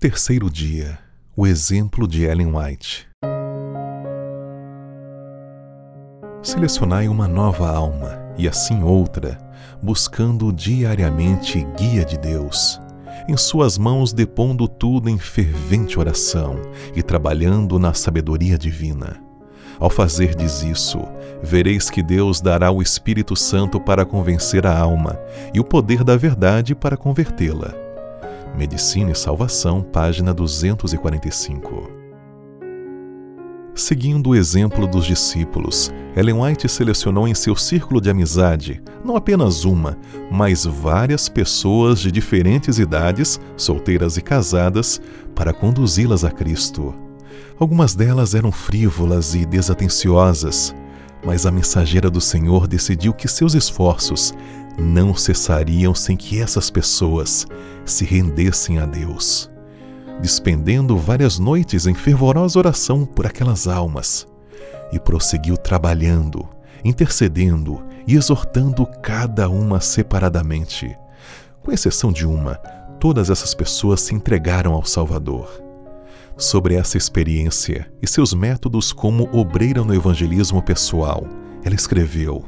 Terceiro dia, o exemplo de Ellen White. Selecionai uma nova alma, e assim outra, buscando diariamente guia de Deus, em suas mãos depondo tudo em fervente oração e trabalhando na sabedoria divina. Ao fazerdes isso, vereis que Deus dará o Espírito Santo para convencer a alma e o poder da verdade para convertê-la. Medicina e Salvação, página 245. Seguindo o exemplo dos discípulos, Ellen White selecionou em seu círculo de amizade não apenas uma, mas várias pessoas de diferentes idades, solteiras e casadas, para conduzi-las a Cristo. Algumas delas eram frívolas e desatenciosas, mas a mensageira do Senhor decidiu que seus esforços não cessariam sem que essas pessoas se rendessem a Deus, despendendo várias noites em fervorosa oração por aquelas almas, e prosseguiu trabalhando, intercedendo e exortando cada uma separadamente. Com exceção de uma, todas essas pessoas se entregaram ao Salvador. Sobre essa experiência e seus métodos como obreira no evangelismo pessoal, ela escreveu: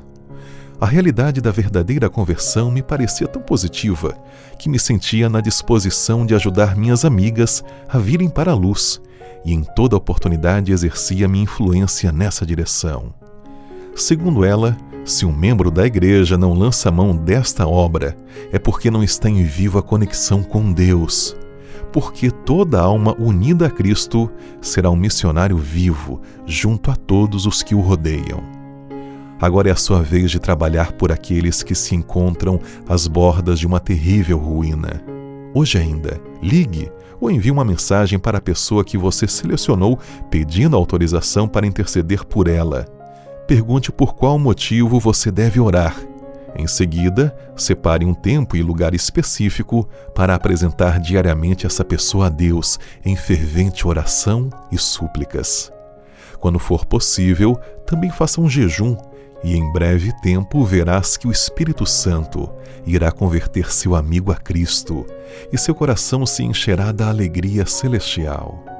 a realidade da verdadeira conversão me parecia tão positiva que me sentia na disposição de ajudar minhas amigas a virem para a luz e em toda oportunidade exercia minha influência nessa direção. Segundo ela, se um membro da igreja não lança a mão desta obra, é porque não está em viva conexão com Deus, porque toda alma unida a Cristo será um missionário vivo junto a todos os que o rodeiam. Agora é a sua vez de trabalhar por aqueles que se encontram às bordas de uma terrível ruína. Hoje ainda, ligue ou envie uma mensagem para a pessoa que você selecionou pedindo autorização para interceder por ela. Pergunte por qual motivo você deve orar. Em seguida, separe um tempo e lugar específico para apresentar diariamente essa pessoa a Deus em fervente oração e súplicas. Quando for possível, também faça um jejum, e em breve tempo verás que o Espírito Santo irá converter seu amigo a Cristo e seu coração se encherá da alegria celestial.